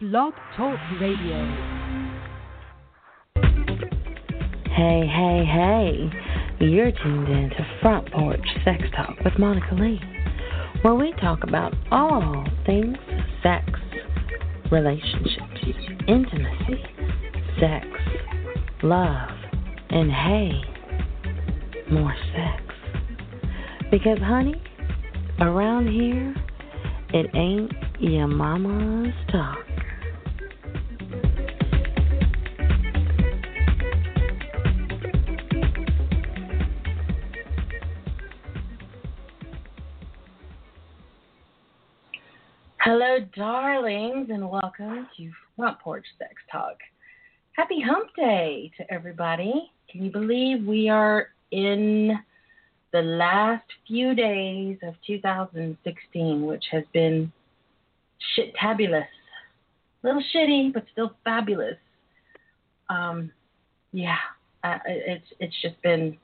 Blog Talk Radio. Hey, hey, hey. You're tuned in to Front Porch Sex Talk with Monica Lee, where we talk about all things sex, relationships, intimacy, sex, love, and hey, more sex. Because, honey, around here, it ain't your mama's talk. Hello, darlings, and welcome to Front Porch Sex Talk. Happy Hump Day to everybody. Can you believe we are in the last few days of 2016, which has been shit-tabulous. A little shitty, but still fabulous. It's just been,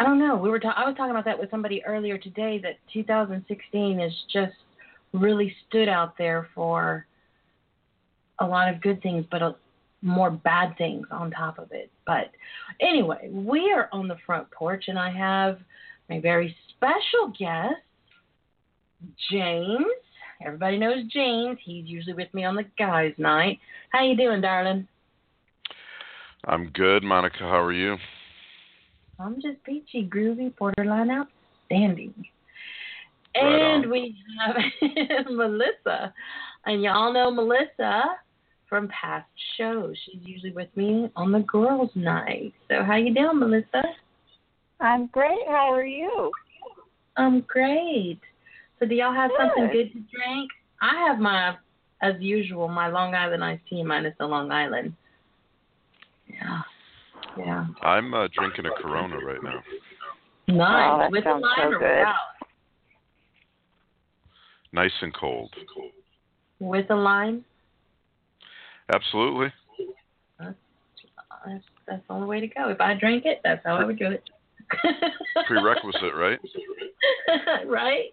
I don't know. I was talking about that with somebody earlier today, that 2016 has just really stood out there for a lot of good things, but more bad things on top of it. But anyway, we are on the front porch, and I have my very special guest, James. Everybody knows James. He's usually with me on the guys' night. How you doing, darling? I'm good, Monica. How are you? I'm just peachy, groovy, borderline outstanding. And we have Melissa. And y'all know Melissa from past shows. She's usually with me on the girls' night. So how you doing, Melissa? I'm great. How are you? I'm great. So do y'all have something good to drink? I have my, as usual, my Long Island iced tea minus the Long Island. Yeah. Yeah. I'm drinking a Corona right now. Nice. Oh, that with sounds lime so good. Nice and cold. With a lime? Absolutely. That's the only way to go. If I drink it, that's how I would do it. Prerequisite, right? Right?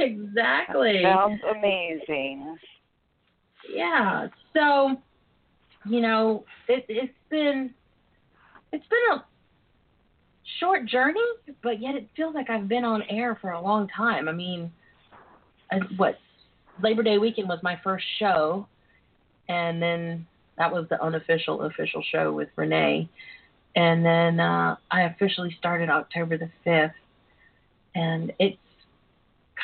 Exactly. That sounds amazing. Yeah. So, you know, it's been a short journey, but yet it feels like I've been on air for a long time. I mean, Labor Day weekend was my first show, and then that was the official show with Renee. And then I officially started October the 5th, and it's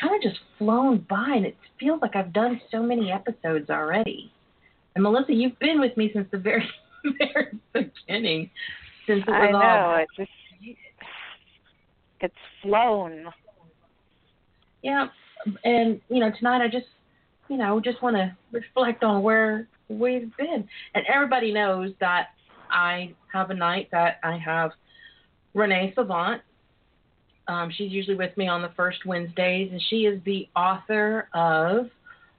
kind of just flown by, and it feels like I've done so many episodes already. And, Melissa, you've been with me since the very beginning. Since it was it's flown. Yeah, and tonight I just want to reflect on where we've been. And everybody knows that I have a night that I have Renee Savant. She's usually with me on the first Wednesdays, and she is the author of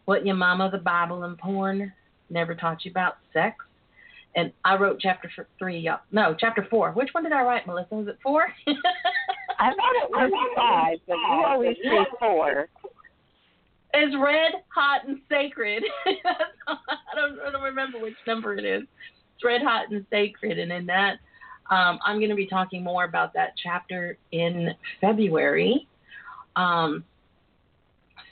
What Your Mama, the Bible and Porn, Never Taught You About Sex. And I wrote chapter 4. Which one did I write, Melissa? Was it 4? I thought it was 5, but you always say 4. It's Red, Hot, and Sacred. I don't remember which number it is. It's Red, Hot, and Sacred. And in that, I'm going to be talking more about that chapter in February.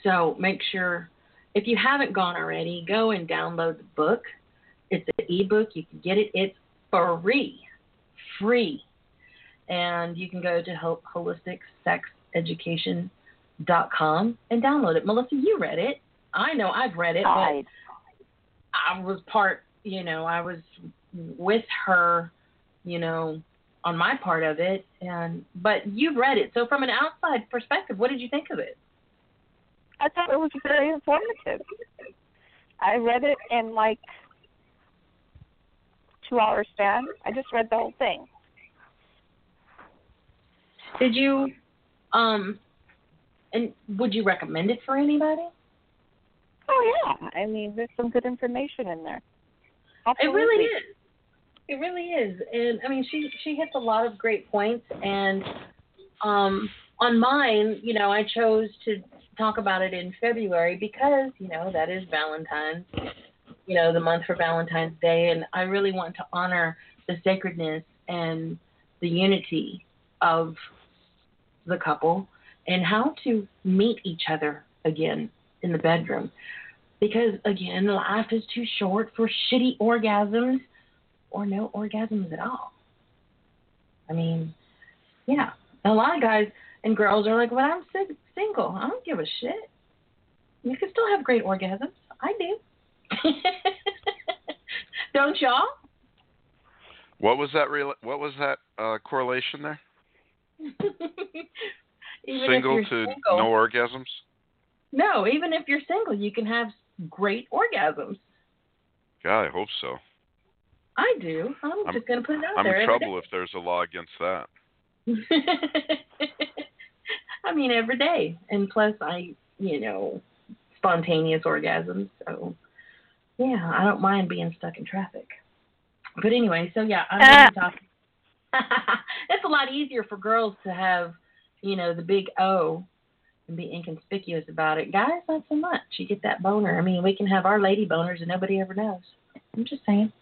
So make sure, if you haven't gone already, go and download the book. It's an ebook. You can get it. It's free. And you can go to holisticsexeducation.com and download it. Melissa, you read it. I know I've read it, but I was with her, on my part of it. But you've read it. So from an outside perspective, what did you think of it? I thought it was very informative. I read it in 2 hour span. I just read the whole thing. Did you, and would you recommend it for anybody? Oh, yeah. I mean, there's some good information in there. Absolutely. It really is. And, I mean, she hits a lot of great points. And on mine, I chose to talk about it in February because, you know, that is Valentine's, you know, the month for Valentine's Day. And I really want to honor the sacredness and the unity of the couple and how to meet each other again in the bedroom. Because, again, life is too short for shitty orgasms or no orgasms at all. I mean, yeah. A lot of guys and girls are like, well, I'm single. I don't give a shit. You can still have great orgasms. I do. Don't y'all? What was that correlation there? Single to no orgasms? No, even if you're single, you can have great orgasms. God, I hope so. I do. I'm just going to put it out there. I'm in trouble if there's a law against that. I mean, every day. And plus, spontaneous orgasms. So, yeah, I don't mind being stuck in traffic. But anyway, so, yeah, I'm going to talk. It's a lot easier for girls to have, the big O and be inconspicuous about it. Guys, not so much. You get that boner. I mean, we can have our lady boners and nobody ever knows. I'm just saying.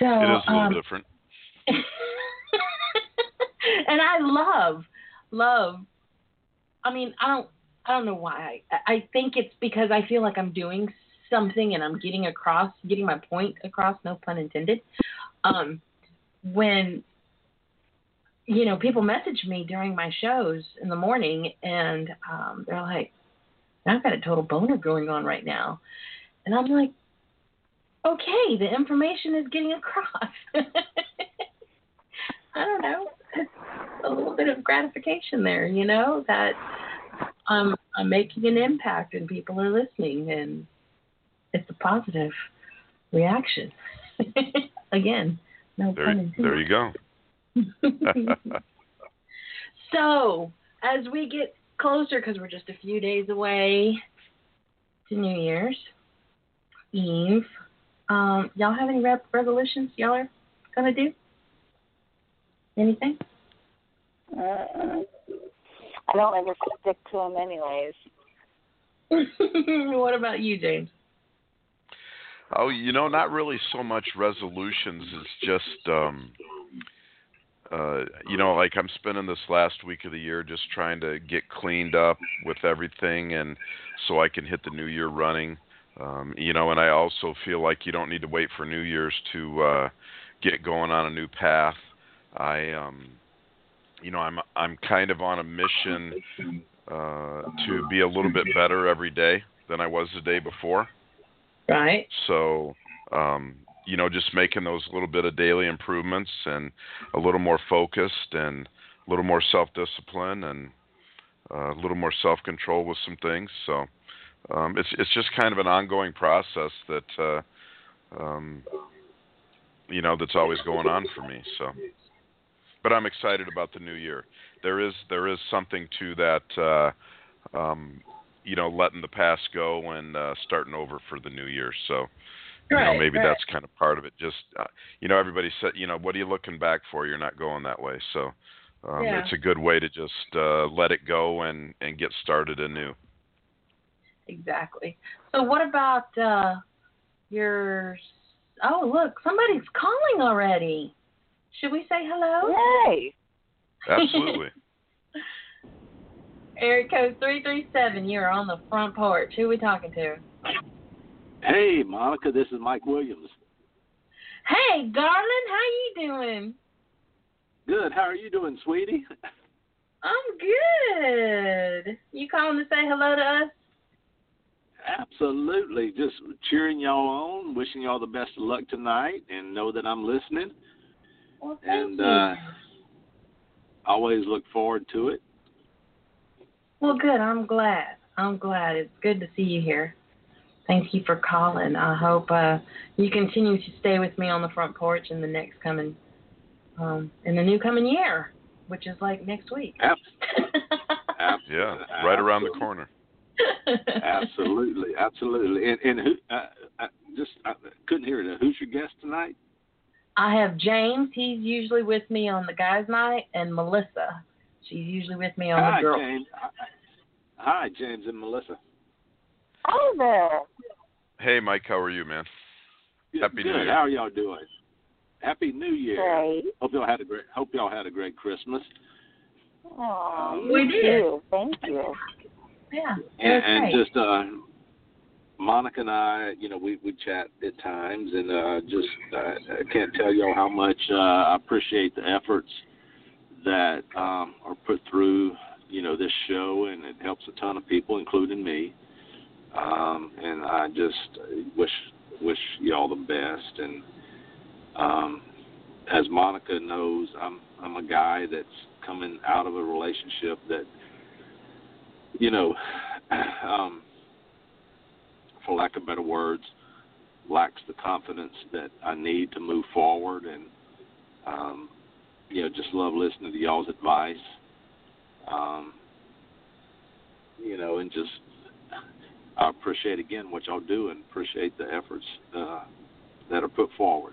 So, it is a little different. And I love. I mean, I don't know why. I think it's because I feel like I'm doing something and I'm getting my point across, no pun intended. When, people message me during my shows in the morning and they're like, I've got a total boner going on right now. And I'm like, okay, the information is getting across. I don't know. It's a little bit of gratification there, that I'm making an impact and people are listening and it's a positive reaction. Again, no pun intended. There you go. So, as we get closer, because we're just a few days away to New Year's Eve, y'all have any resolutions y'all are going to do? Anything? I don't ever stick to them anyways. What about you, James? Oh, not really so much resolutions. It's just, like I'm spending this last week of the year just trying to get cleaned up with everything and so I can hit the new year running. And I also feel like you don't need to wait for New Year's to get going on a new path. I'm kind of on a mission to be a little bit better every day than I was the day before. Right. So, just making those little bit of daily improvements and a little more focused and a little more self-discipline and a little more self-control with some things. So, it's just kind of an ongoing process that that's always going on for me. So. But I'm excited about the new year. There is something to that, letting the past go and starting over for the new year. So, maybe that's kind of part of it. Just, everybody said, what are you looking back for? You're not going that way. So It's a good way to just let it go and get started anew. Exactly. So what about your... Oh, look, somebody's calling already. Should we say hello? Yay! Absolutely. Area code 337, you're on the front porch. Who are we talking to? Hey, Monica, this is Mike Williams. Hey, darling, how you doing? Good. How are you doing, sweetie? I'm good. You calling to say hello to us? Absolutely. Just cheering y'all on, wishing y'all the best of luck tonight, and know that I'm listening. Well, and I always look forward to it. Well, good. I'm glad. It's good to see you here. Thank you for calling. I hope you continue to stay with me on the front porch in the next coming, in the new coming year, which is like next week. Absolutely. Yeah, right around the corner. Absolutely. And who? I couldn't hear it. Who's your guest tonight? I have James. He's usually with me on the guys' night, and Melissa. She's usually with me on the girls' night. Hi, James and Melissa. Hi there. Hey, Mike. How are you, man? Happy New Year. How are y'all doing? Happy New Year. Great. Hope y'all had a great Christmas. Oh, we did. Thank you. Yeah. And just Monica and I, you know, we chat at times, and I can't tell y'all how much I appreciate the efforts that are put through, you know, this show, and it helps a ton of people, including me. And I just wish y'all the best. And as Monica knows, I'm a guy that's coming out of a relationship that, you know, for lack of better words, lacks the confidence that I need to move forward. And you know, just love listening to y'all's advice. You know, and just I appreciate again what y'all do and appreciate the efforts that are put forward.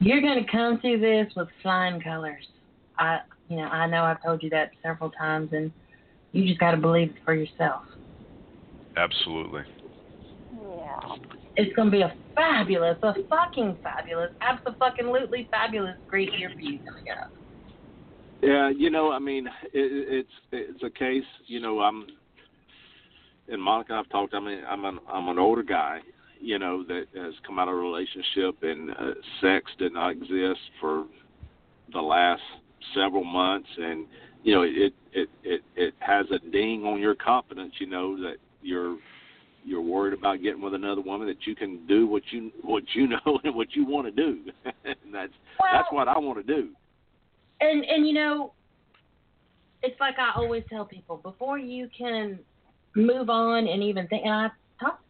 You're going to come through this with flying colors. I know I've told you that several times, and you just got to believe it for yourself. Absolutely. Yeah. It's going to be a fucking fabulous, absolutely fabulous, great year for you coming up. Yeah, you know, I mean, it's a case. You know, and Monica, I've talked. I mean, I'm an older guy, you know, that has come out of a relationship, and sex did not exist for the last several months, and you know, it has a ding on your confidence. You know that you're worried about getting with another woman, that you can do what you know and what you want to do. And that's what I want to do. And you know, it's like I always tell people, before you can move on and even think, and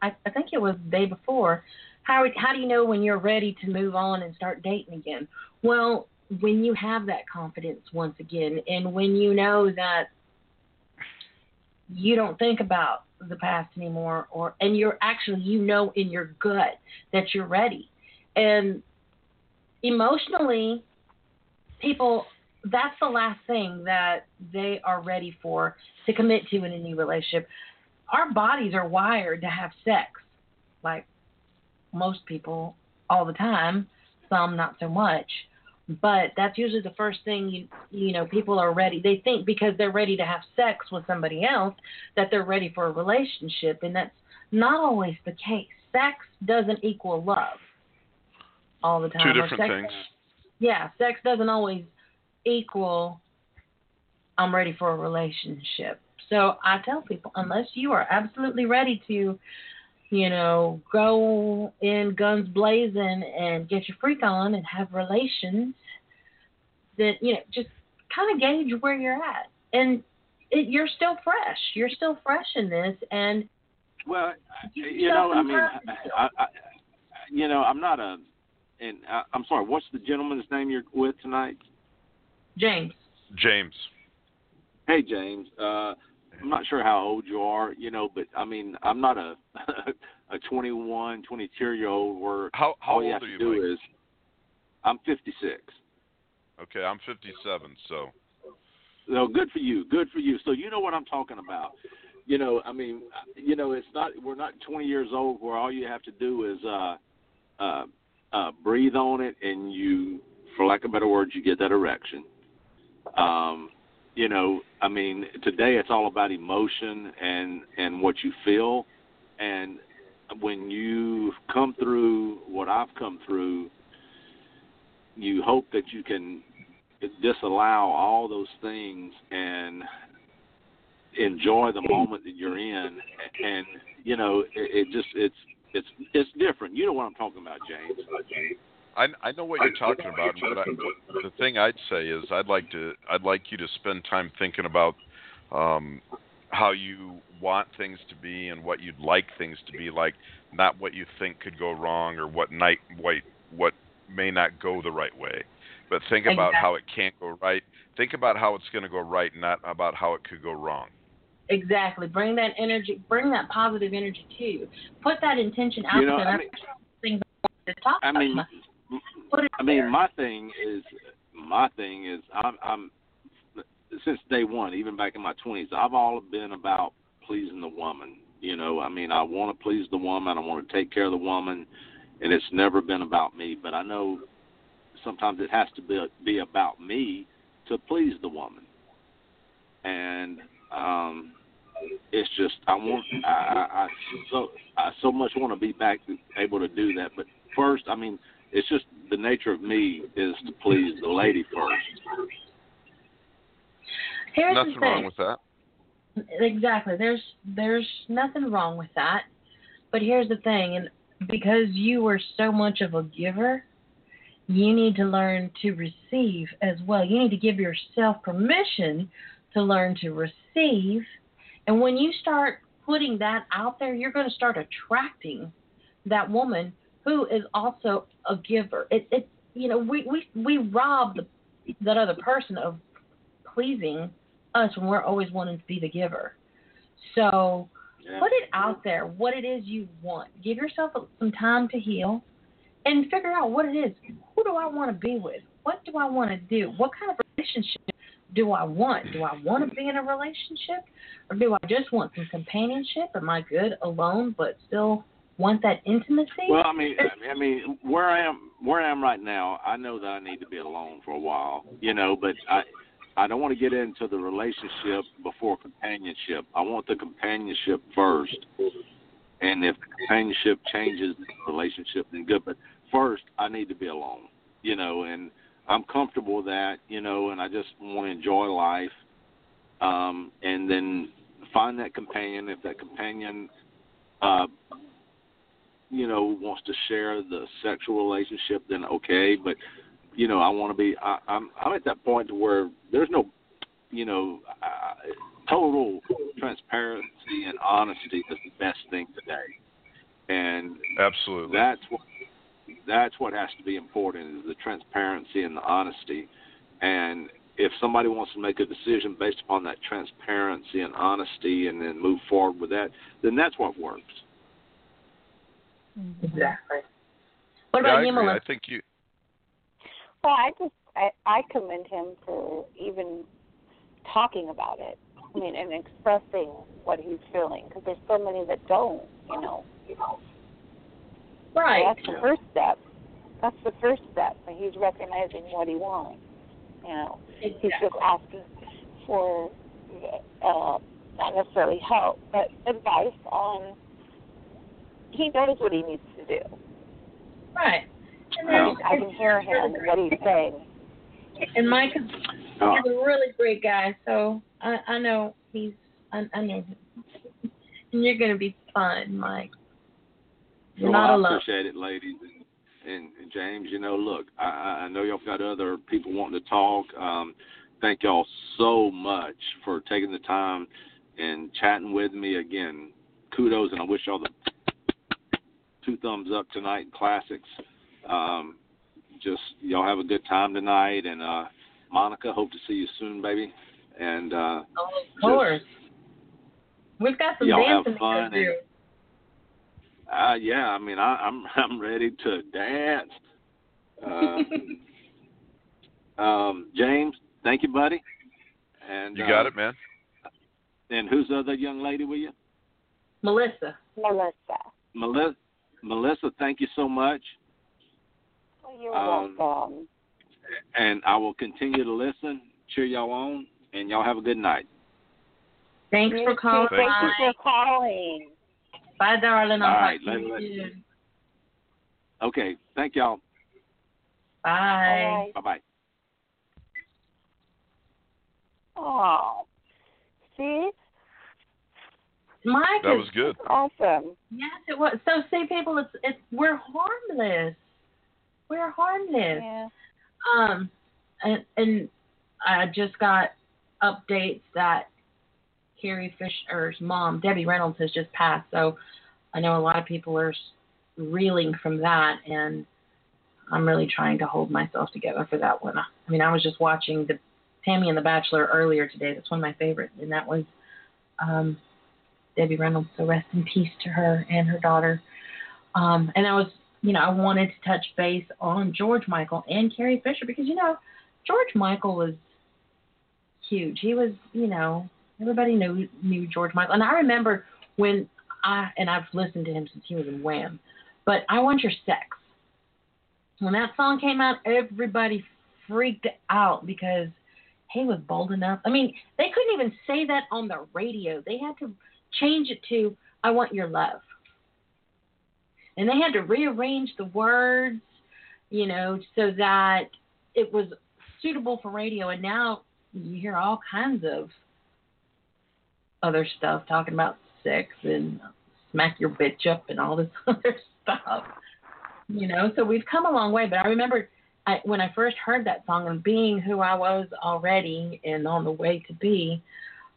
I think it was the day before, how do you know when you're ready to move on and start dating again? Well, when you have that confidence once again, and when you know that you don't think about the past anymore, and you're actually, you know, in your gut that you're ready. And emotionally, people, that's the last thing that they are ready for, to commit to in a new relationship. Our bodies are wired to have sex, like most people, all the time, some not so much. But that's usually the first thing, you know, people are ready. They think because they're ready to have sex with somebody else that they're ready for a relationship, and that's not always the case. Sex doesn't equal love all the time. Two different things. Yeah, sex doesn't always equal I'm ready for a relationship. So I tell people, unless you are absolutely ready to, you know, go in guns blazing and get your freak on and have relations, that, you know, just kind of gauge where you're at. And you're still fresh. You're still fresh in this. And, well, you know, I mean, I, you know, I'm not a, and I'm sorry, what's the gentleman's name you're with tonight? James. Hey, James. I'm not sure how old you are, you know, but, I mean, I'm not a 21, 22-year-old where how all you have to do, Mike? Is I'm 56. Okay, I'm 57, so. No, good for you. So you know what I'm talking about. You know, I mean, you know, it's not, we're not 20 years old where all you have to do is breathe on it and you, for lack of better words, you get that erection. You know, I mean, today it's all about emotion and what you feel. And when you come through what I've come through, you hope that you can disallow all those things and enjoy the moment that you're in. And, you know, it's different. You know what I'm talking about, James. I know what you're talking about, but the thing I'd say is I'd like you to spend time thinking about how you want things to be and what you'd like things to be like, not what you think could go wrong or what may not go the right way. But think about how it can't go right. Think about how it's going to go right, not about how it could go wrong. Exactly. Bring that energy. Bring that positive energy to you. Put that intention out there. I mean, things to talk about. I mean, my thing is, I'm since day one, even back in my 20s, I've all been about pleasing the woman. You know, I mean, I want to please the woman. I want to take care of the woman, and it's never been about me. But I know sometimes it has to be about me to please the woman. And it's just I so much want to be back able to do that. But first, I mean, it's just the nature of me is to please the lady first. Here's nothing wrong with that. Exactly. There's nothing wrong with that. But here's the thing, and because you were so much of a giver, you need to learn to receive as well. You need to give yourself permission to learn to receive. And when you start putting that out there, you're going to start attracting that woman who is also a giver. It you know, we rob that other person of pleasing us when we're always wanting to be the giver. So put it out there, what it is you want. Give yourself some time to heal and figure out what it is. Who do I want to be with? What do I want to do? What kind of relationship do I want? Do I want to be in a relationship? Or do I just want some companionship? Am I good alone but still want that intimacy? Well, I mean, where I am right now, I know that I need to be alone for a while, you know, but I don't want to get into the relationship before companionship. I want the companionship first. And if the companionship changes the relationship, then good. But first, I need to be alone, you know, and I'm comfortable with that, you know, and I just want to enjoy life. And then find that companion. If that companion, you know, wants to share the sexual relationship, then okay. But you know, I want to be. I'm at that point where there's no, you know, total transparency and honesty is the best thing today. And absolutely, that's what has to be important is the transparency and the honesty. And if somebody wants to make a decision based upon that transparency and honesty, and then move forward with that, then that's what works. Exactly. What about you, Melissa? I think you. Well, I commend him for even talking about it. I mean, and expressing what he's feeling, because there's so many that don't, you know. Right. So that's the first step. But he's recognizing what he wants. You know, exactly. He's just asking for not necessarily help, but advice on. He knows what he needs to do. Right. And then I can hear him, what he's saying. And Mike is a really great guy, so I know he's, I know him. And you're going to be fine, Mike. You're not alone. I appreciate it, ladies. And James, you know, look, I know y'all got other people wanting to talk. Thank y'all so much for taking the time and chatting with me again. Kudos, and I wish y'all the two thumbs up tonight in classics. Just y'all have a good time tonight, and Monica, hope to see you soon, baby. And of course, we've got some dancing to do. Yeah, I mean, I'm ready to dance. James, thank you, buddy. And you got it, man. And who's the other young lady with you? Melissa. Melissa, thank you so much. You're welcome. And I will continue to listen, cheer y'all on, and y'all have a good night. Thanks for calling. Thank you for calling. Bye, darling. All right. Okay. Thank y'all. Bye. Bye-bye. Oh, see? Mike, that was good. Awesome. Yes, it was. So, see, people, it's we're harmless. Yeah. And I just got updates that Carrie Fisher's mom, Debbie Reynolds, has just passed. So, I know a lot of people are reeling from that, and I'm really trying to hold myself together for that one. I mean, I was just watching the Tammy and the Bachelor earlier today. That's one of my favorites, and that was. Debbie Reynolds, so rest in peace to her and her daughter. And I was, you know, I wanted to touch base on George Michael and Carrie Fisher because, you know, George Michael was huge. He was, you know, everybody knew George Michael. And I remember when I've listened to him since he was in Wham, but I Want Your Sex. When that song came out, everybody freaked out because he was bold enough. I mean, they couldn't even say that on the radio. They had to change it to I Want Your Love. And they had to rearrange the words, you know, so that it was suitable for radio. And now you hear all kinds of other stuff talking about sex and smack your bitch up and all this other stuff, you know. So we've come a long way. But I remember when I first heard that song and being who I was already and on the way to be,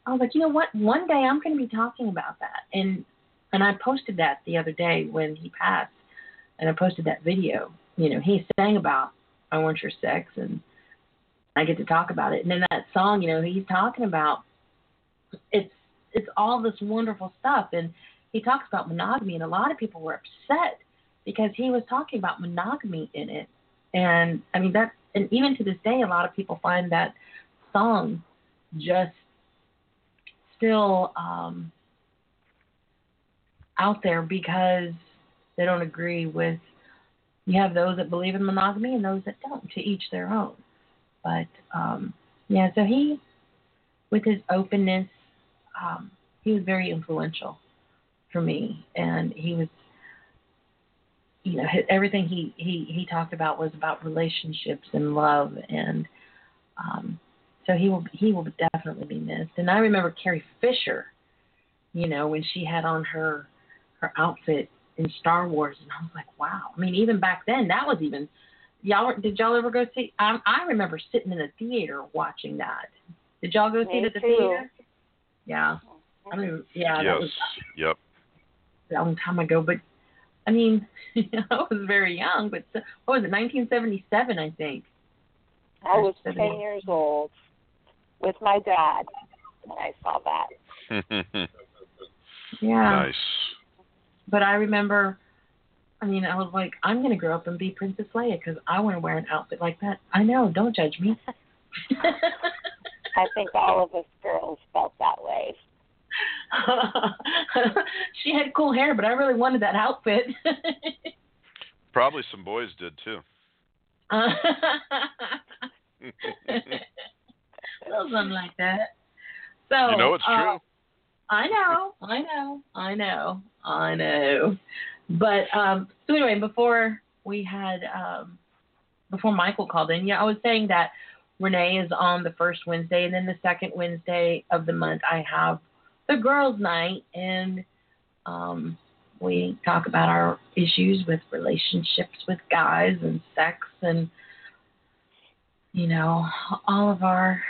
I was like, you know what? One day I'm going to be talking about that. And I posted that the other day when he passed, and I posted that video. You know, he sang about I Want Your Sex, and I get to talk about it. And then that song, you know, he's talking about it's all this wonderful stuff. And he talks about monogamy, and a lot of people were upset because he was talking about monogamy in it. And I mean, and even to this day, a lot of people find that song just still out there because they don't agree with, you have those that believe in monogamy and those that don't, to each their own. But, yeah, so he, with his openness, he was very influential for me. And he was, you know, everything he talked about was about relationships and love. And so he will definitely be missed. And I remember Carrie Fisher, you know, when she had on her outfit in Star Wars, and I was like, wow. I mean, even back then, that was even, did y'all ever go see? I remember sitting in a theater watching that. Did y'all go see it at the theater? Yeah. I mean, yeah. Yes. That was a long time ago, but I mean, I was very young, but what was it, 1977, I think? I was 10 years old with my dad when I saw that. Yeah. Nice. But I remember, I mean, I was like, I'm going to grow up and be Princess Leia because I want to wear an outfit like that. I know, don't judge me. I think all of us girls felt that way. She had cool hair, but I really wanted that outfit. Probably some boys did, too. Something like that. So, you know it's true. I know. But, so anyway, before Michael called in, yeah, I was saying that Renee is on the first Wednesday, and then the second Wednesday of the month, I have the girls' night, and, we talk about our issues with relationships with guys and sex and, you know, all of our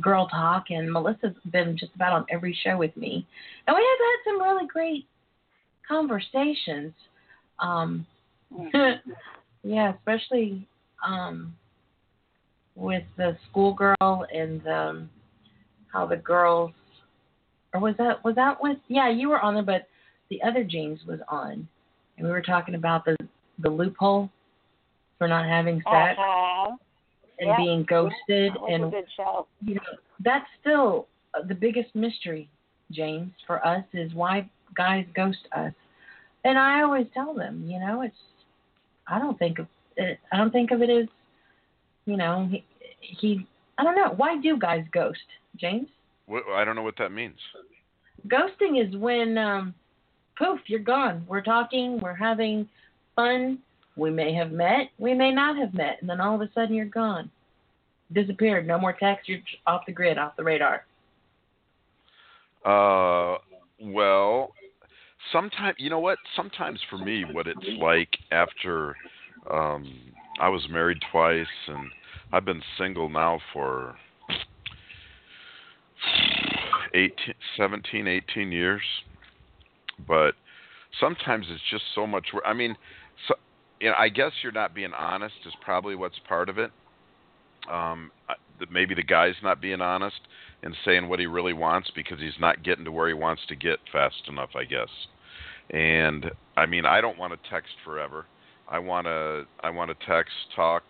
girl talk. And Melissa's been just about on every show with me, and we have had some really great conversations. Yeah, especially with the schoolgirl and how the girls, or was that with? Yeah, you were on there, but the other James was on, and we were talking about the loophole for not having sex. Uh-huh. And yep. Being ghosted. Yeah, and a good show. You know, that's still the biggest mystery, James, for us, is why guys ghost us. And I always tell them, you know, I don't think of it as, you know, he I don't know, why do guys ghost, James? I don't know what that means. Ghosting is when poof, you're gone. We're talking, we're having fun. We may have met, we may not have met, and then all of a sudden you're gone. Disappeared, no more text, you're off the grid, off the radar. Well, sometimes, you know what? Sometimes for me, what it's like after I was married twice, and I've been single now for 17, 18 years, but sometimes it's just so much, I mean, so, you know, I guess you're not being honest is probably what's part of it. Maybe the guy's not being honest and saying what he really wants because he's not getting to where he wants to get fast enough, I guess. And I mean, I don't want to text forever. I want to text, talk,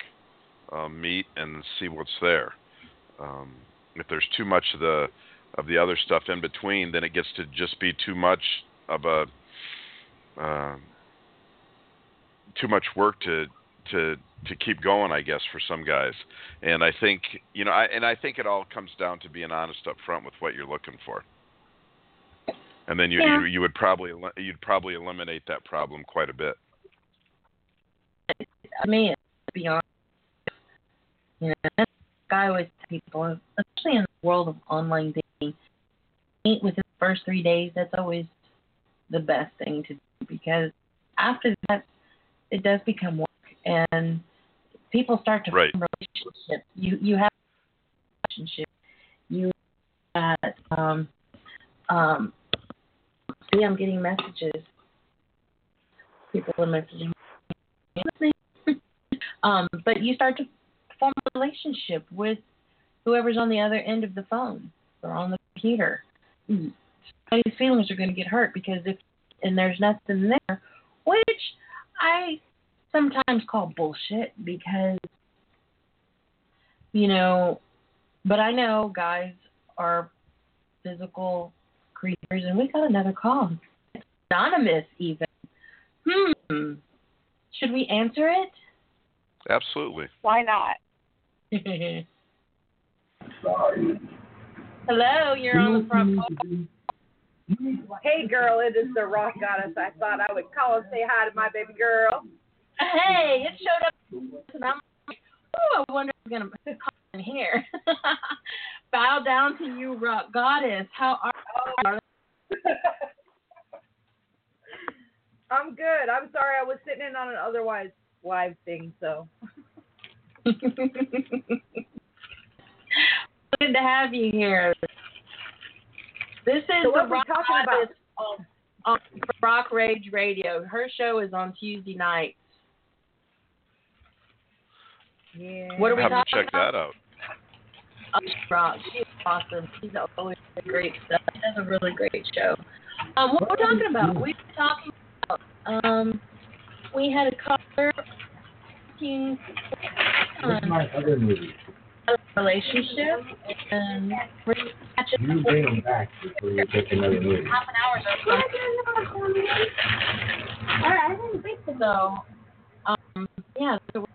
meet, and see what's there. If there's too much of the other stuff in between, then it gets to just be too much of a too much work to keep going, I guess, for some guys. And I think, you know, I think it all comes down to being honest up front with what you're looking for. And then you would probably eliminate that problem quite a bit. I mean, to be honest, you know, I always tell people, especially in the world of online dating, within the first 3 days, that's always the best thing to do, because after that, it does become work, and people start to form relationships. You have a relationship. You have, see, I'm getting messages. People are messaging me. But you start to form a relationship with whoever's on the other end of the phone or on the computer. Somebody's feelings are going to get hurt because if there's nothing there, which I sometimes call bullshit, because, you know, but I know guys are physical creatures. And we got another call. It's anonymous even. Should we answer it? Absolutely. Why not? Hello, you're on the front porch. Hey, girl, it is the Rock Goddess. I thought I would call and say hi to my baby girl. Hey, it showed up, and I'm like, oh, I wonder if I'm going to call in here. Bow down to you, Rock Goddess. How are you? I'm good. I'm sorry, I was sitting in on an otherwise live thing, so. Good to have you here. This is the Rock Goddess on Rock Rage Radio. Her show is on Tuesday nights. Yeah. What are we talking about? Check that out. Oh, Rock. She's awesome. She's always doing great stuff. She does a really great show. What we're talking about? We were talking about. We had a caller asking a relationship, and we're just catching up. You bring them back before you take another movie. Half an hour ago. All right, I didn't think so. Yeah, so what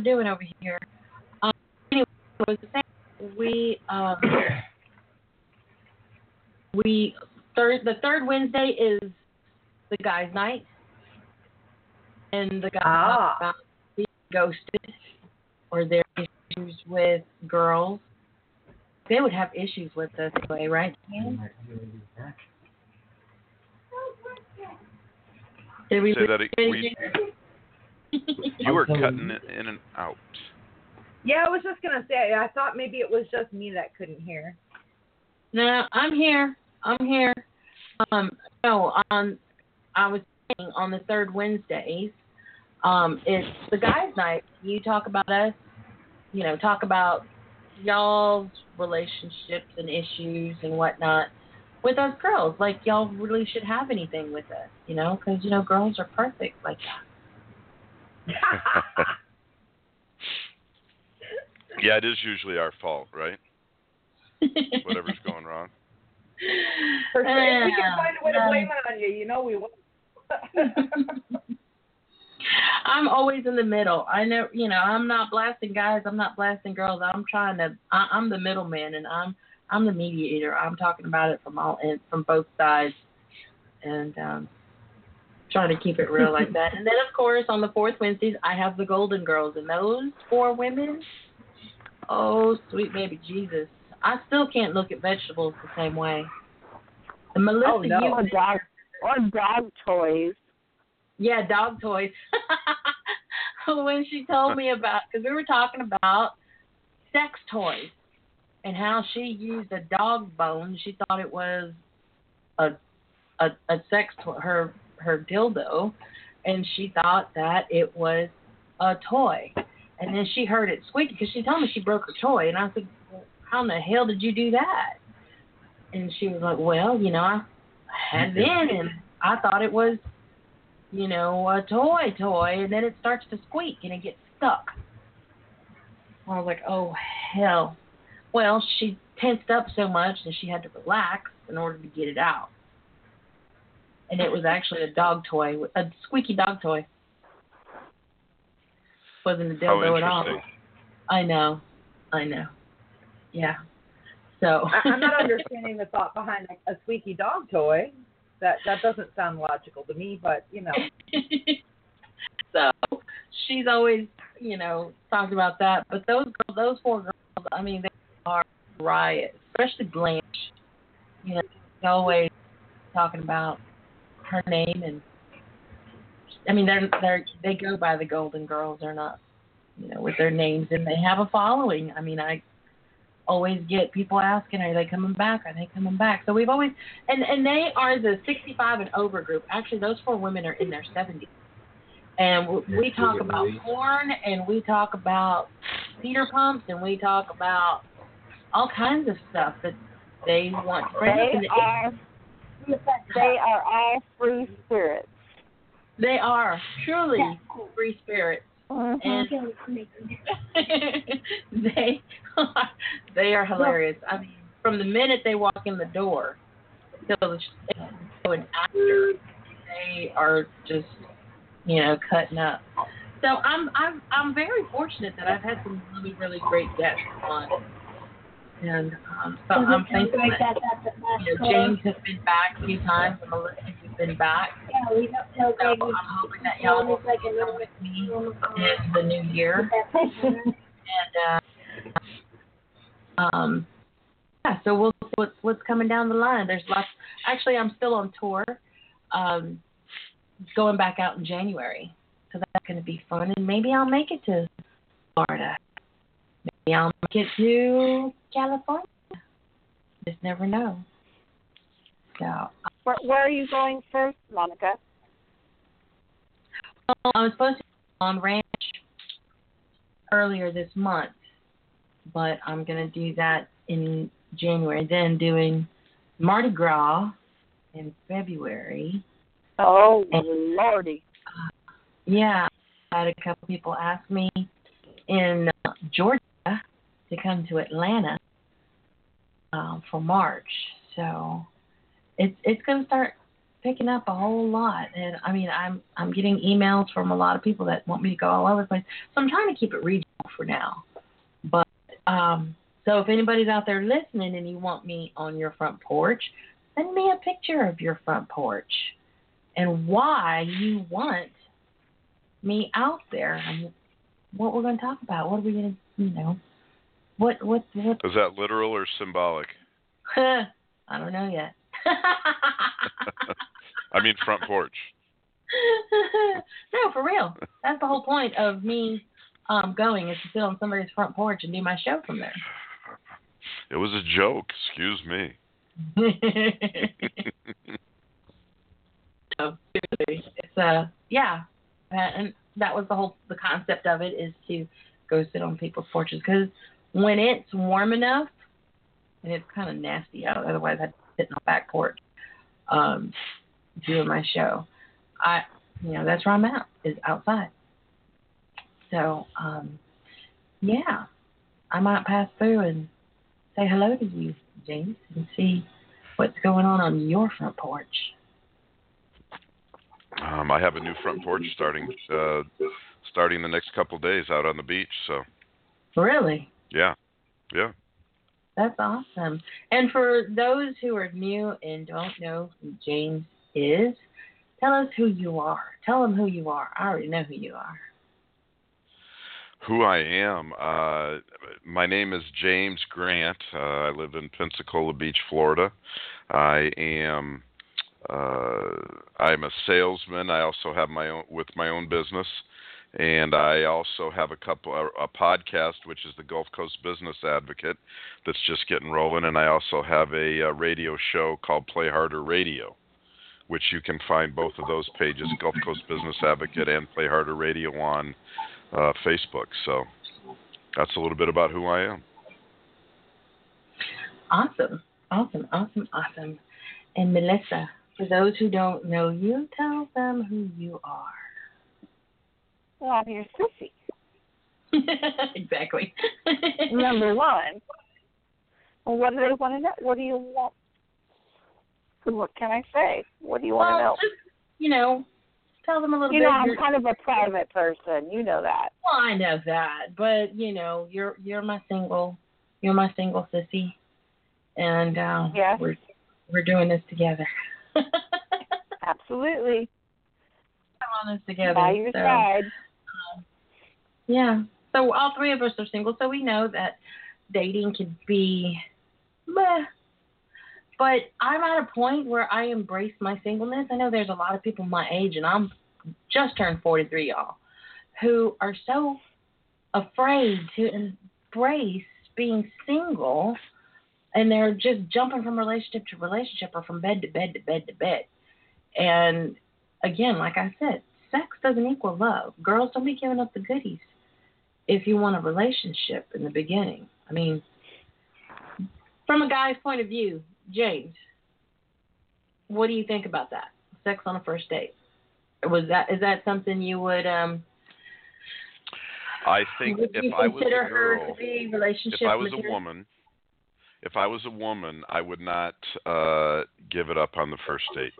we're doing over here. Anyway, it was the same. The third Wednesday is the guys' night. And the guys about being ghosted or their issues with girls. They would have issues with this way, right? Did we say that you were cutting it in and out? Yeah, I was just going to say, I thought maybe it was just me that couldn't hear. No, I'm here. I was saying on the third Wednesdays, it's the guys' night. You talk about us, you know, talk about y'all's relationships and issues and whatnot with us girls. Like, y'all really should have anything with us, you know, because, you know, girls are perfect like that. Yeah, it is usually our fault, right? Whatever's going wrong. For sure. If we can find a way to blame it on you, you know we will. I'm always in the middle. I know, you know, I'm not blasting guys, I'm not blasting girls. I'm the middleman, and I'm the mediator. I'm talking about it from both sides, and trying to keep it real like that. And then, of course, on the fourth Wednesdays, I have the Golden Girls, and those four women. Oh, sweet baby Jesus! I still can't look at vegetables the same way. And Melissa, or dog toys. Yeah, dog toys. When she told me about, because we were talking about sex toys and how she used a dog bone. She thought it was a sex toy, her dildo, and she thought that it was a toy. And then she heard it squeak because she told me she broke her toy. And I said, well, how in the hell did you do that? And she was like, well, you know, I thought it was, you know, a toy, and then it starts to squeak, and it gets stuck. I was like, oh, hell. Well, she tensed up so much that she had to relax in order to get it out. And it was actually a dog toy, a squeaky dog toy. Wasn't a dildo at all. I know. Yeah. So I'm not understanding the thought behind like a squeaky dog toy. That doesn't sound logical to me, but you know. So she's always, you know, talked about that. But those girls, those four girls, I mean, they are a riot, especially Blanche. You know, she's always talking about her name, and I mean, they go by the Golden Girls. They're not, you know, with their names, and they have a following. I mean, I always get people asking, are they coming back? Are they coming back? So we've always, and they are the 65 and over group. Actually, those four women are in their 70s. And we talk about porn, and we talk about theater pumps, and we talk about all kinds of stuff that they want to bring. They are all free spirits. They are truly free spirits. And they are hilarious. I mean, from the minute they walk in the door till after, they are just, you know, cutting up. So I'm very fortunate that I've had some really, really great guests on, and so I'm thankful that James has been back a few times, and Melissa has been back. Yeah, we don't know. So I'm hoping that y'all will like come with me in the new year. Yeah, so we'll see what's coming down the line. There's lots. Actually, I'm still on tour. Going back out in January. So that's going to be fun. And maybe I'll make it to Florida. Maybe I'll make it to California. Just never know. So, where are you going first, Monica? Well, I was supposed to be on ranch earlier this month, but I'm going to do that in January. Then doing Mardi Gras in February. Oh, Lordy. Yeah. I had a couple people ask me in Georgia to come to Atlanta for March. So it's going to start picking up a whole lot. And, I mean, I'm getting emails from a lot of people that want me to go all over the place. So I'm trying to keep it regional for now. But so if anybody's out there listening and you want me on your front porch, send me a picture of your front porch and why you want me out there, and what we're going to talk about. What are we going to, you know, what? Is that literal or symbolic? I don't know yet. I mean, front porch. No, for real. That's the whole point of me going, is to sit on somebody's front porch and do my show from there. It was a joke. Excuse me. So, it's yeah, and that was the concept of it, is to go sit on people's porches, because when it's warm enough, and it's kind of nasty out, otherwise I'd sit on the back porch doing my show. You know, that's where I'm at, is outside. So yeah, I might pass through and say hello to you, James, and see what's going on your front porch. I have a new front porch starting the next couple of days out on the beach. So. Really? Yeah. That's awesome. And for those who are new and don't know who James is, tell us who you are. Tell them who you are. I already know who you are. Who I am? My name is James Grant. I live in Pensacola Beach, Florida. I'm a salesman. I also have my own business, and I also have a podcast, which is the Gulf Coast Business Advocate, that's just getting rolling. And I also have a radio show called Play Harder Radio, which you can find both of those pages, Gulf Coast Business Advocate and Play Harder Radio, on Facebook. So that's a little bit about who I am. Awesome. And Melissa, for those who don't know you, tell them who you are. Well, I'm your sissy. Exactly. Number one. Well, what do they want to know? What do you want? What can I say? What do you want to know? Just, you know, tell them a little bit. You know, I'm kind of a private person. You know that. Well, I know that, but you know, you're my single sissy, and yes. we're doing this together. Absolutely. I'm on this together. By your side. Yeah. So all three of us are single, so we know that dating could be meh. But I'm at a point where I embrace my singleness. I know there's a lot of people my age, and I'm just turned 43, y'all, who are so afraid to embrace being single, and they're just jumping from relationship to relationship or from bed to bed to bed to bed. And, again, like I said, sex doesn't equal love. Girls, don't be giving up the goodies if you want a relationship in the beginning. I mean, from a guy's point of view, James, what do you think about that? Sex on a first date? Is that something you would? I think would if I was a girl, if I was a woman, I would not give it up on the first date.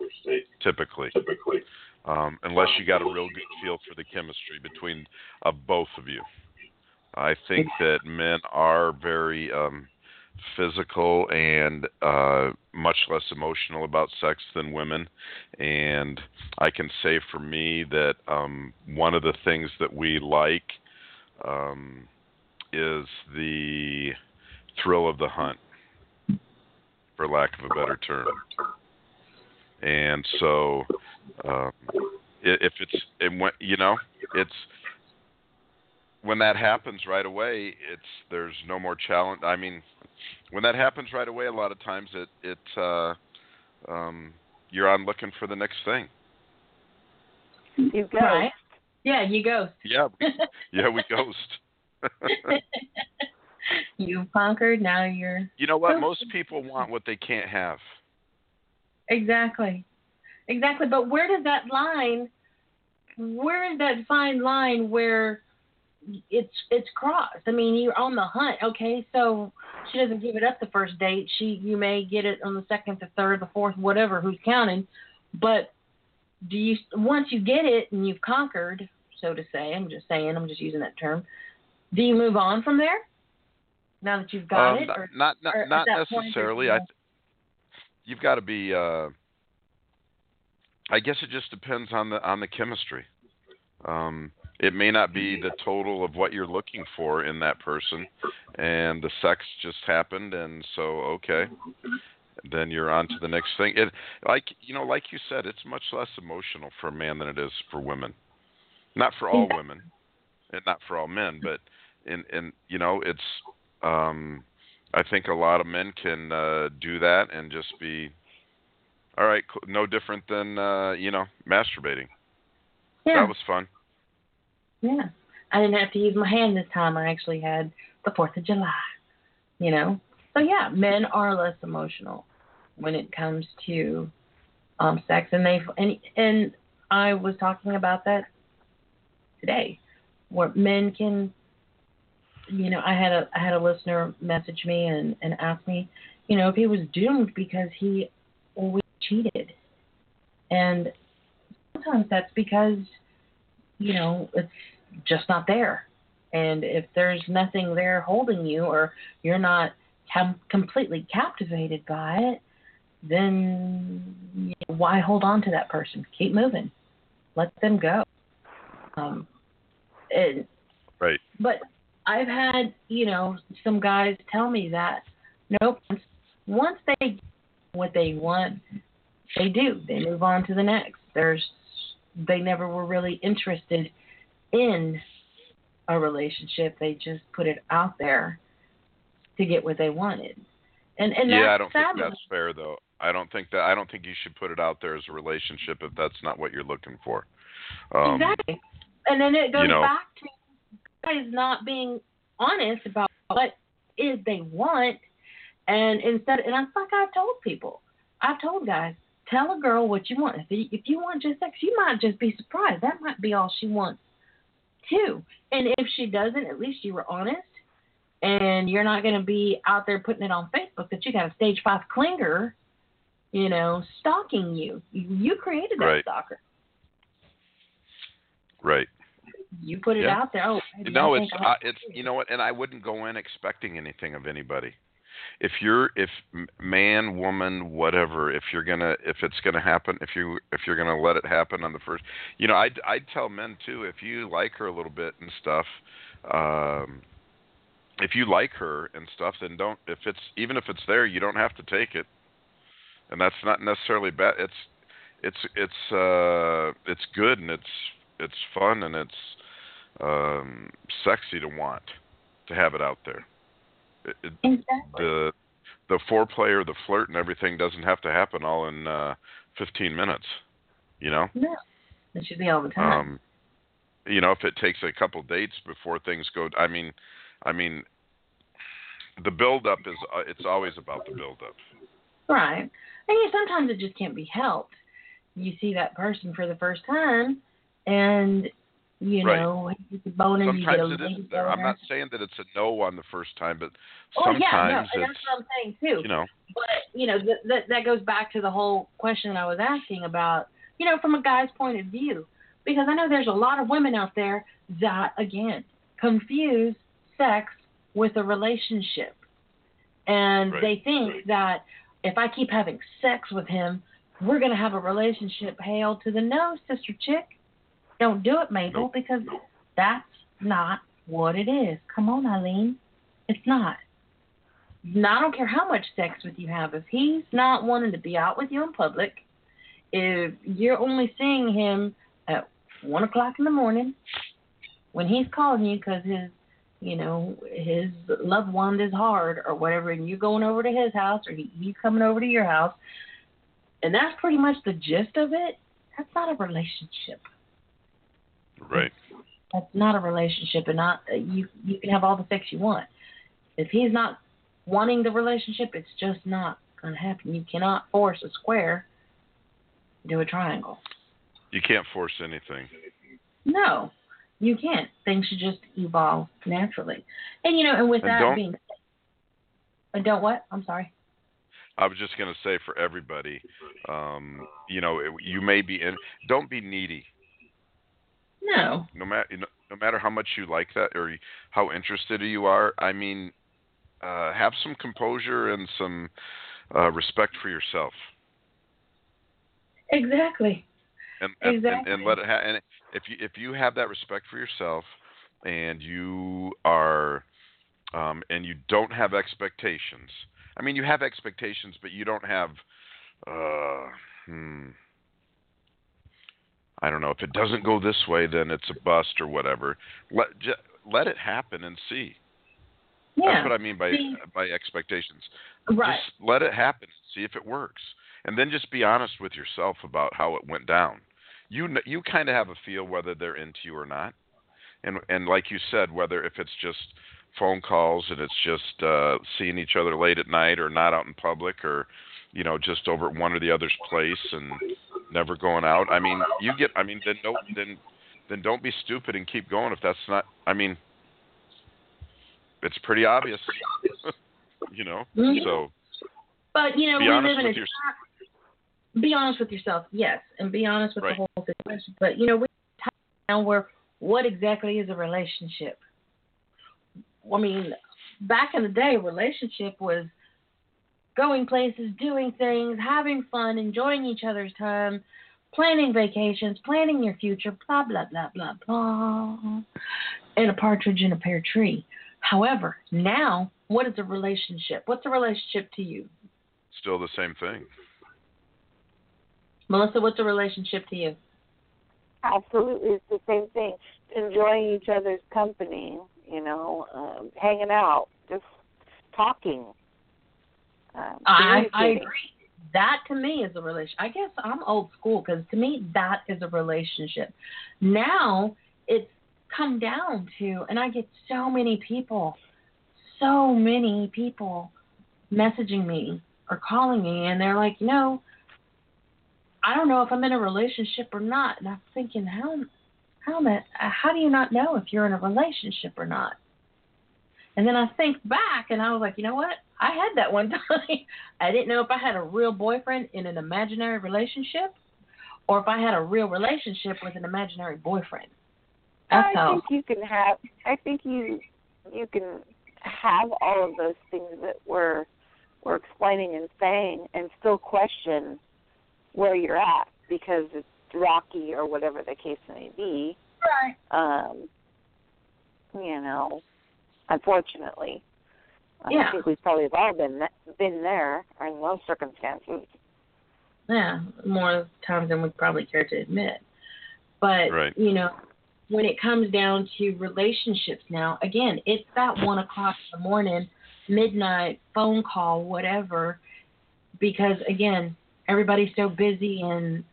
Typically, unless you got a real good feel for the chemistry between both of you. I think that men are very physical and much less emotional about sex than women, and I can say for me that one of the things that we like is the thrill of the hunt, for lack of a better term. And so when that happens right away, there's no more challenge. I mean, when that happens right away, a lot of times you're on looking for the next thing. You go. Right. Yeah, you ghost. Yeah, we ghost. You've conquered, now you're... You know what? Most people want what they can't have. Exactly. But where is that fine line where... It's crossed. I mean, you're on the hunt. Okay, so she doesn't give it up the first date. You may get it on the second, the third, the fourth, whatever. Who's counting? But once you get it and you've conquered, so to say, I'm just using that term. Do you move on from there? Now that you've got it, or not necessarily. You've got to be. I guess it just depends on the chemistry. It may not be the total of what you're looking for in that person, and the sex just happened, and so, okay, then you're on to the next thing. Like you said, it's much less emotional for a man than it is for women. Not for all women, and not for all men, but it's. I think a lot of men can do that and just be, all right, no different than masturbating. Yeah. That was fun. Yeah, I didn't have to use my hand this time. I actually had the 4th of July, you know. So, yeah, men are less emotional when it comes to sex. And I was talking about that today, where men can, you know, I had a listener message me and ask me, you know, if he was doomed because he always cheated. And sometimes that's because... you know, it's just not there. And if there's nothing there holding you, or you're not completely captivated by it, then you know, why hold on to that person? Keep moving. Let them go. Right. But I've had, you know, some guys tell me that, nope, once they get what they want, they do. They move on to the next. They never were really interested in a relationship. They just put it out there to get what they wanted. And yeah, I don't think that's fair, though. I don't think you should put it out there as a relationship if that's not what you're looking for. Exactly. And then it goes back to guys not being honest about what is they want. And instead, and it's like I've told guys, tell a girl what you want. If you want just sex, you might just be surprised. That might be all she wants, too. And if she doesn't, at least you were honest, and you're not going to be out there putting it on Facebook Facebook that you got a stage 5 clinger, you know, stalking you. You created that stalker. Right. You put it out there. Oh, you know, it's you know what, and I wouldn't go in expecting anything of anybody. If you're, if man, woman, whatever, if you're gonna, if it's gonna happen, if you're gonna let it happen on the first, you know, I'd tell men too, if you like her a little bit and stuff, if you like her and stuff, then don't. If it's, even if it's there, you don't have to take it, and that's not necessarily bad. It's good, and it's fun, and it's sexy to want to have it out there. Exactly. The foreplay or the flirt and everything doesn't have to happen all in 15 minutes, you know? No, it should be all the time. You know, if it takes a couple dates before things go, I mean, the build-up is, it's always about the build-up. Right. And you, sometimes it just can't be helped. You see that person for the first time, and... you know, sometimes it isn't there. I'm not saying that it's a no on the first time, but sometimes and that's what I'm saying too. You know, but you know that goes back to the whole question I was asking about, you know, from a guy's point of view, because I know there's a lot of women out there that again confuse sex with a relationship, and they think that if I keep having sex with him, we're gonna have a relationship. Hail to the no, sister chick. Don't do it, Mabel, because that's not what it is. Come on, Eileen. It's not. I don't care how much sex with you have. If he's not wanting to be out with you in public, if you're only seeing him at 1 o'clock in the morning when he's calling you because his, you know, his love wand is hard or whatever, and you're going over to his house or he's coming over to your house, and that's pretty much the gist of it, that's not a relationship. Right. That's not a relationship, and not you can have all the sex you want. If he's not wanting the relationship, it's just not going to happen. You cannot force a square into a triangle. You can't force anything. No, you can't. Things should just evolve naturally. And, you know, and with and that don't, being said, and don't what? I'm sorry. I was just going to say for everybody, you know, you may be in, don't be needy. No. No matter how much you like that or how interested you are, I mean, have some composure and some respect for yourself. Exactly. And let it happen. And if you have that respect for yourself, and you are, and you don't have expectations. I mean, you have expectations, but you don't have. I don't know, if it doesn't go this way, then it's a bust or whatever. Let it happen and see. Yeah. That's what I mean by expectations. Right. Just let it happen and see if it works. And then just be honest with yourself about how it went down. You kind of have a feel whether they're into you or not. And like you said, whether if it's just phone calls and it's just seeing each other late at night or not out in public or, you know, just over at one or the other's place and never going out. I mean, then don't be stupid and keep going if that's not. I mean, it's pretty obvious, you know. Mm-hmm. So, but you know, we live in a time. Be honest with yourself, yes, and be honest with the whole situation. But you know, we now where what exactly is a relationship? I mean, back in the day, relationship was going places, doing things, having fun, enjoying each other's time, planning vacations, planning your future, blah, blah, blah, blah, blah, and a partridge in a pear tree. However, now, what is a relationship? What's a relationship to you? Still the same thing. Melissa, what's a relationship to you? Absolutely, it's the same thing. Enjoying each other's company, you know, hanging out, just talking. I agree. That to me is a relationship. I guess I'm old school because to me that is a relationship. Now it's come down to, and I get so many people messaging me or calling me, and they're like, you know, I don't know if I'm in a relationship or not. And I'm thinking, how do you not know if you're in a relationship or not? And then I think back, and I was like, you know what? I had that one time. I didn't know if I had a real boyfriend in an imaginary relationship or if I had a real relationship with an imaginary boyfriend. I think you can have all of those things that we're explaining and saying and still question where you're at because it's rocky or whatever the case may be. Right. Unfortunately. Yeah. I think we've probably all been there in those circumstances. Yeah, more times than we probably care to admit. But, when it comes down to relationships now, again, it's that 1 o'clock in the morning, midnight, phone call, whatever, because, again, everybody's so busy and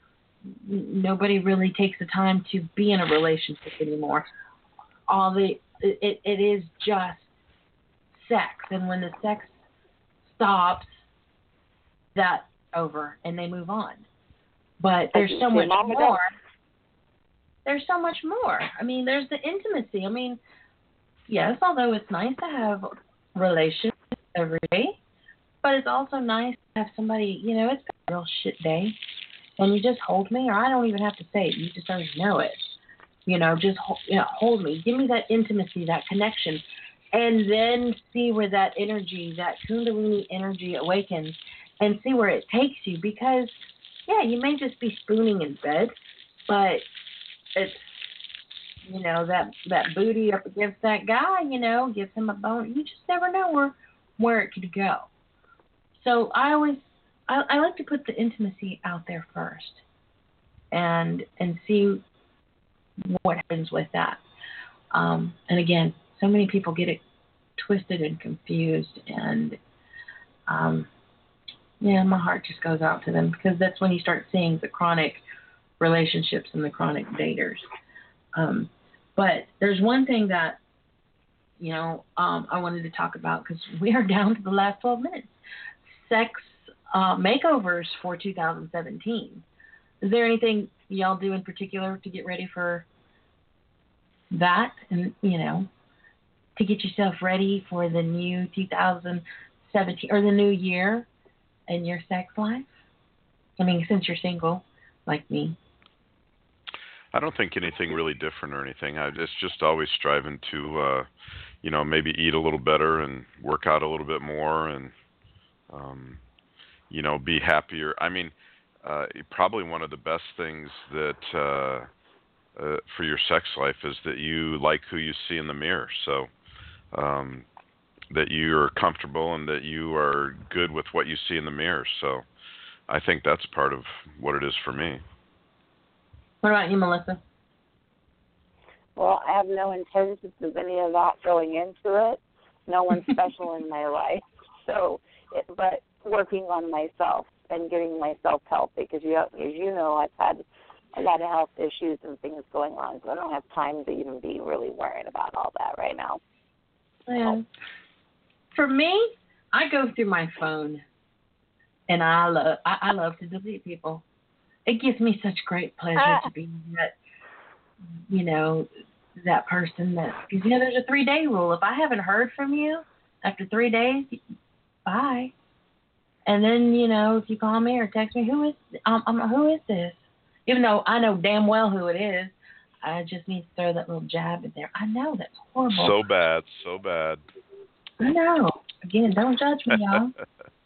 nobody really takes the time to be in a relationship anymore. It is just sex, and when the sex stops, that's over, and they move on. But there's so much more. There's so much more. I mean, there's the intimacy. I mean, yes, although it's nice to have relationships every day, but it's also nice to have somebody, it's a real shit day, and you just hold me, or I don't even have to say it. You just already know it. Hold me. Give me that intimacy, that connection. And then see where that energy, that Kundalini energy awakens and see where it takes you. Because, you may just be spooning in bed, but it's, that booty up against that guy, gives him a bone. You just never know where it could go. So I like to put the intimacy out there first and see what happens with that. And again, so many people get it twisted and confused, and my heart just goes out to them because that's when you start seeing the chronic relationships and the chronic daters. But there's one thing that I wanted to talk about because we are down to the last 12 minutes. Sex makeovers for 2017. Is there anything y'all do in particular to get ready for that? And to get yourself ready for the new 2017 or the new year in your sex life? I mean, since you're single, like me. I don't think anything really different or anything. It's just always striving to, maybe eat a little better and work out a little bit more and, be happier. I mean, probably one of the best things that for your sex life is that you like who you see in the mirror. So, that you are comfortable and that you are good with what you see in the mirror. So I think that's part of what it is for me. What about you, Melissa? Well, I have no intentions of any of that going into it. No one's special in my life. So, but working on myself and getting myself help, because I've had a lot of health issues and things going on, so I don't have time to even be really worrying about all that right now. Yeah. For me, I go through my phone, and I love to delete people. It gives me such great pleasure to be that, that person that, because, there's a 3-day rule. If I haven't heard from you after 3 days, bye. And then, if you call me or text me, who is this? Even though I know damn well who it is, I just need to throw that little jab in there. I know, that's horrible. So bad. I know. Again, don't judge me, y'all.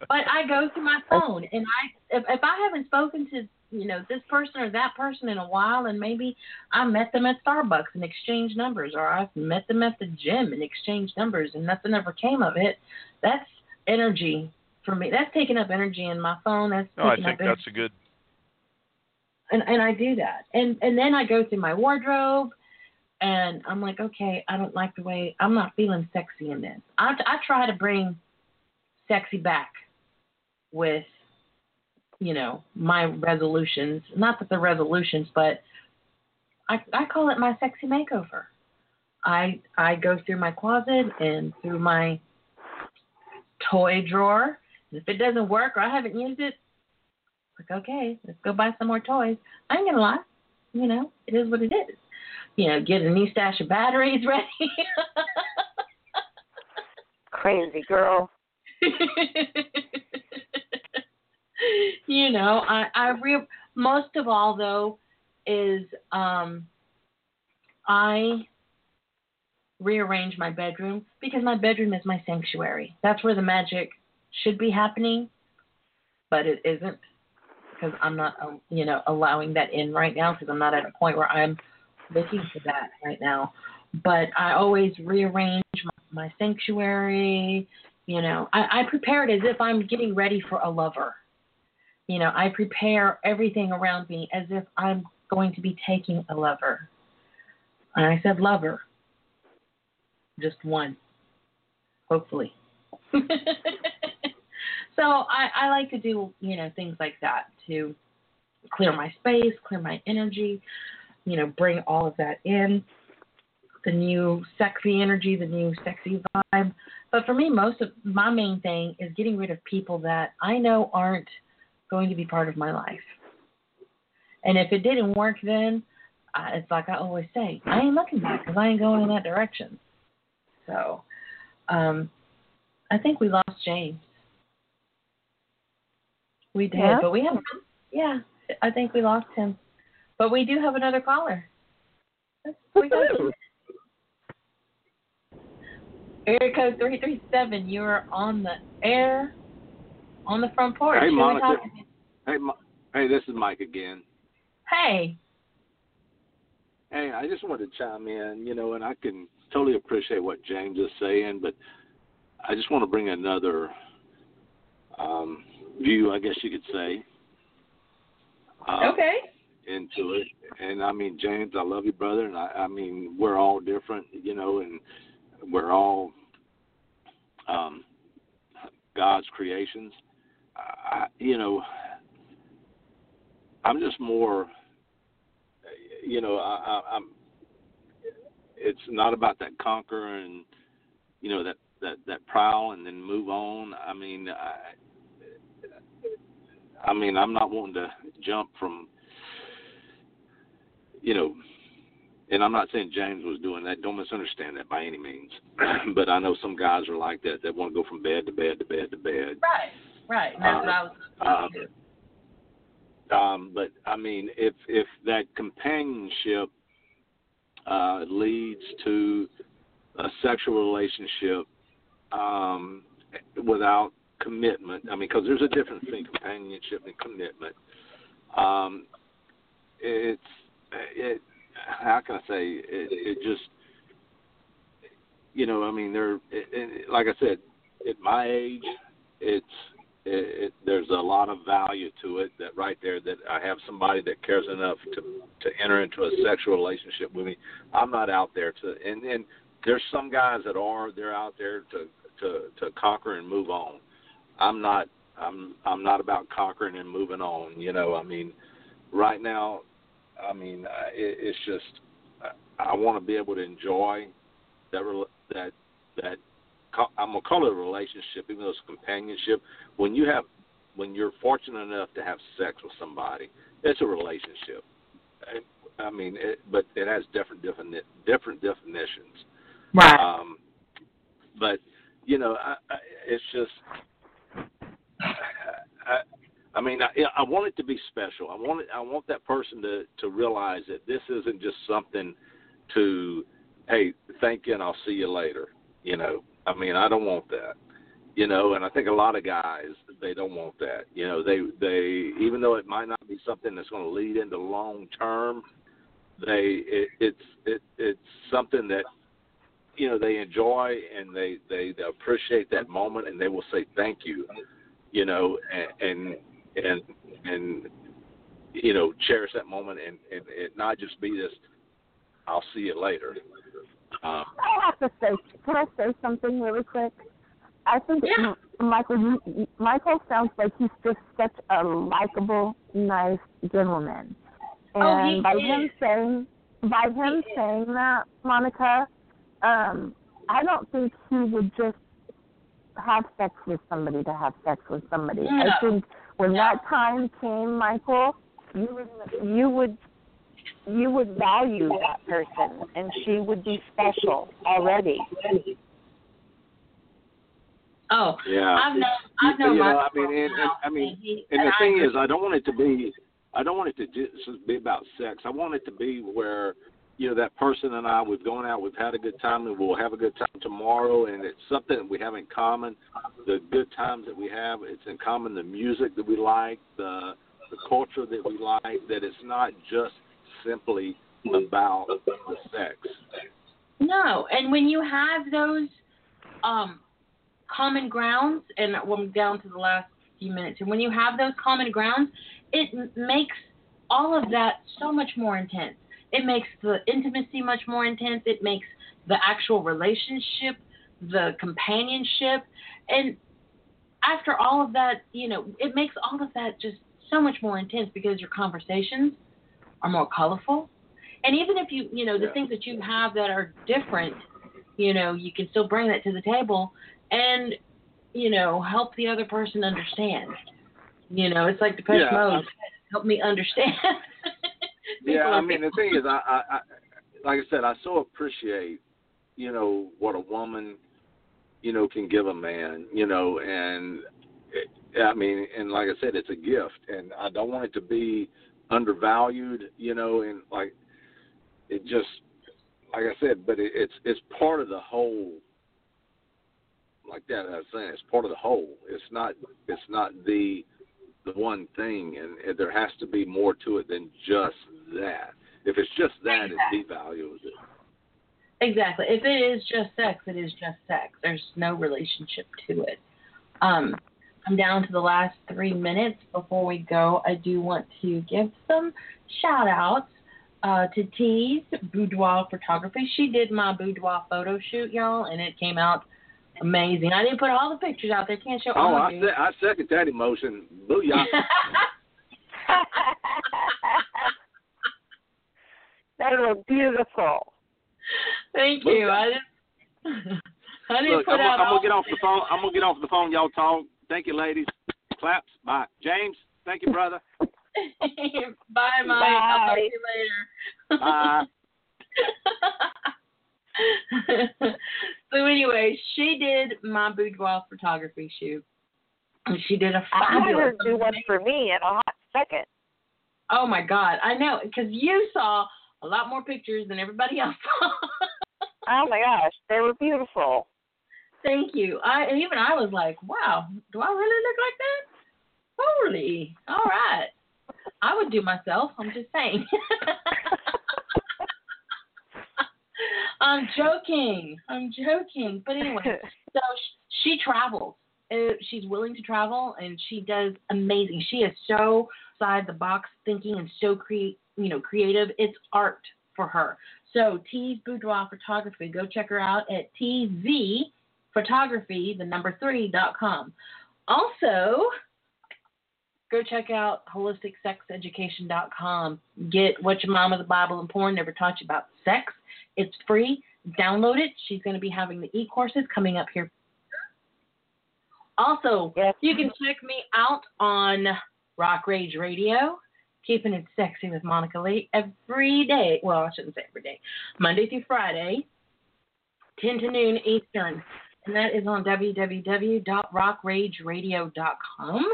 But I go to my phone, and if I haven't spoken to, this person or that person in a while, and maybe I met them at Starbucks and exchanged numbers, or I met them at the gym and exchanged numbers, and nothing ever came of it, that's energy for me. That's taking up energy in my phone. And I do that. And then I go through my wardrobe, and I'm like, okay, I don't like the way, I'm not feeling sexy in this. I try to bring sexy back with, my resolutions. Not that they're resolutions, but I call it my sexy makeover. I go through my closet and through my toy drawer. And if it doesn't work or I haven't used it, like, okay, let's go buy some more toys. I ain't gonna lie, it is what it is. Get a new stash of batteries ready. Crazy girl. You know, most of all though is I rearrange my bedroom, because my bedroom is my sanctuary. That's where the magic should be happening, but it isn't, because I'm not, allowing that in right now, because I'm not at a point where I'm looking for that right now. But I always rearrange my sanctuary. You know, I prepare it as if I'm getting ready for a lover. You know, I prepare everything around me as if I'm going to be taking a lover. And I said lover. Just one. Hopefully. So I like to do, things like that to clear my space, clear my energy, bring all of that in. The new sexy energy, the new sexy vibe. But for me, most of my main thing is getting rid of people that I know aren't going to be part of my life. And if it didn't work then, it's like I always say, I ain't looking back because I ain't going in that direction. So I think we lost James. We did, yeah. But we haven't. Yeah, I think we lost him. But we do have another caller. We got him. Area code 337, you are on the air, on the front porch. Hey, Monica. Hey, this is Mike again. Hey. Hey, I just wanted to chime in, and I can totally appreciate what James is saying, but I just want to bring another view, I guess you could say, into it. And, James, I love you, brother, and, we're all different, and we're all God's creations. I'm just more, I'm. It's not about that conquer and, that prowl and then move on. I'm not wanting to jump from, and I'm not saying James was doing that. Don't misunderstand that by any means. But I know some guys are like that. They want to go from bed to bed to bed to bed. Right. That's what I was talking to. But, if that companionship leads to a sexual relationship without commitment, because there's a difference between companionship and commitment. How can I say it? Just like I said, at my age, there's a lot of value to it. That right there, that I have somebody that cares enough to enter into a sexual relationship with me. I'm not out there to, and there's some guys that are. They're out there to conquer and move on. I'm not. I'm not about conquering and moving on. Right now. It's just I want to be able to enjoy that I'm gonna call it a relationship, even though it's a companionship. When you're fortunate enough to have sex with somebody, it's a relationship. But it has different definitions. Right. But it's just. I want it to be special. I want that person to realize that this isn't just something to, hey, thank you and I'll see you later. I don't want that. And I think a lot of guys, they don't want that. They even though it might not be something that's going to lead into long term, it's something that they enjoy and they appreciate that moment and they will say thank you. And cherish that moment and it not just be this, I'll see you later. Can I say something really quick? I think Michael sounds like he's just such a likable, nice gentleman. And by him saying that, Monica, I don't think he would just have sex with somebody to have sex with somebody. No. I think when that time came, Michael, you would value that person, and she would be special already. Oh, yeah. And the thing is, I don't want it to be. I don't want it to just be about sex. I want it to be where, you know, that person and I, we've gone out, we've had a good time, and we'll have a good time tomorrow, and it's something that we have in common. The good times that we have, it's in common. The music that we like, the culture that we like, that it's not just simply about the sex. No, and when you have those common grounds, and we're down to the last few minutes, and when you have those common grounds, it makes all of that so much more intense. It makes the intimacy much more intense. It makes the actual relationship, the companionship, and after all of that, you know, it makes all of that just so much more intense because your conversations are more colorful. And even if you, you know, the things that you have that are different, you know, you can still bring that to the table and, you know, help the other person understand. You know, it's like the Depeche Mode. Help me understand. The thing is, I like I said, I so appreciate, you know, what a woman, you know, can give a man, you know, and like I said, it's a gift, and I don't want it to be undervalued, you know, and like it just, like I said, but it's part of the whole. Like that, I was saying, it's part of the whole. It's not the one thing, and there has to be more to it than just that. If it's just that, it devalues it. Exactly. If it is just sex, it is just sex. There's no relationship to it. I'm down to the last 3 minutes. Before we go, I do want to give some shout-outs to Tease Boudoir Photography. She did my boudoir photo shoot, y'all, and it came out amazing. I didn't put all the pictures out there. Can't show all of you. Oh, I second that emotion. Booyah. That was beautiful. Thank you. Booyah. I'm going to get off the phone. Y'all talk. Thank you, ladies. Claps. Bye. James, thank you, brother. Bye, Mike. Bye. I'll talk to you later. Bye. So anyway, she did my boudoir photography shoot. And she did a fabulous. I had her do one for me in a hot second. Oh my God, I know, because you saw a lot more pictures than everybody else saw. Oh my gosh, they were beautiful. Thank you. I was like, wow, do I really look like that? Holy, all right. I would do myself. I'm just saying. I'm joking. But anyway, so she travels. She's willing to travel, and she does amazing. She is so outside the box thinking and so creative. It's art for her. So Tease Boudoir Photography. Go check her out at tzphotography3.com. Also, go check out holisticsexeducation.com. Get What Your Mama, the Bible and Porn, Never Taught You About Sex. It's free. Download it. She's going to be having the e-courses coming up here. Also, you can check me out on Rock Rage Radio, Keeping It Sexy with Monica Lee, every day. Well, I shouldn't say every day. Monday through Friday, 10 to noon Eastern. And that is on www.rockrageradio.com.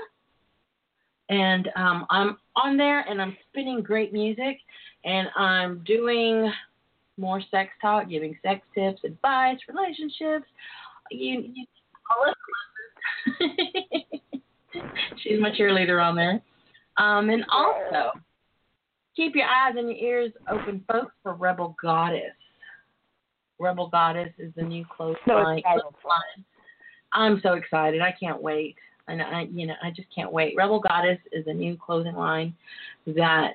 And I'm on there, and I'm spinning great music, and I'm doing more sex talk, giving sex tips, advice, relationships. You She's my cheerleader on there. And also, keep your eyes and your ears open, folks, for Rebel Goddess. Rebel Goddess is the new clothesline. I'm so excited. I can't wait. And I just can't wait. Rebel Goddess is a new clothing line that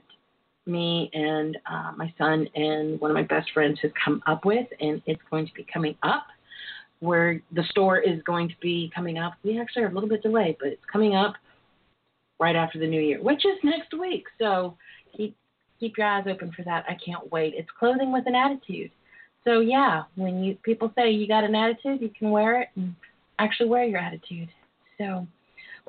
me and my son and one of my best friends has come up with, and it's going to be coming up where the store is going to be coming up. We actually are a little bit delayed, but it's coming up right after the new year, which is next week. So keep your eyes open for that. I can't wait. It's clothing with an attitude. So yeah, when people say you got an attitude, you can wear it and actually wear your attitude. So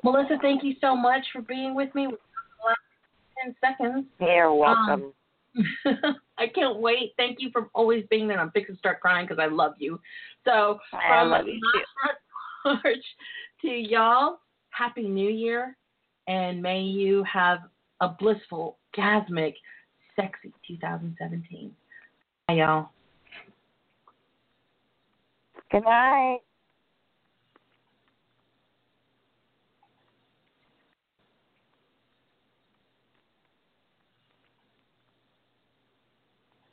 Melissa, thank you so much for being with me. We've got the last 10 seconds. You're welcome. I can't wait. Thank you for always being there. I'm fixing to start crying because I love you. So I love you too. Porch to y'all. Happy New Year, and may you have a blissful, gasmic, sexy 2017. Bye, y'all. Good night.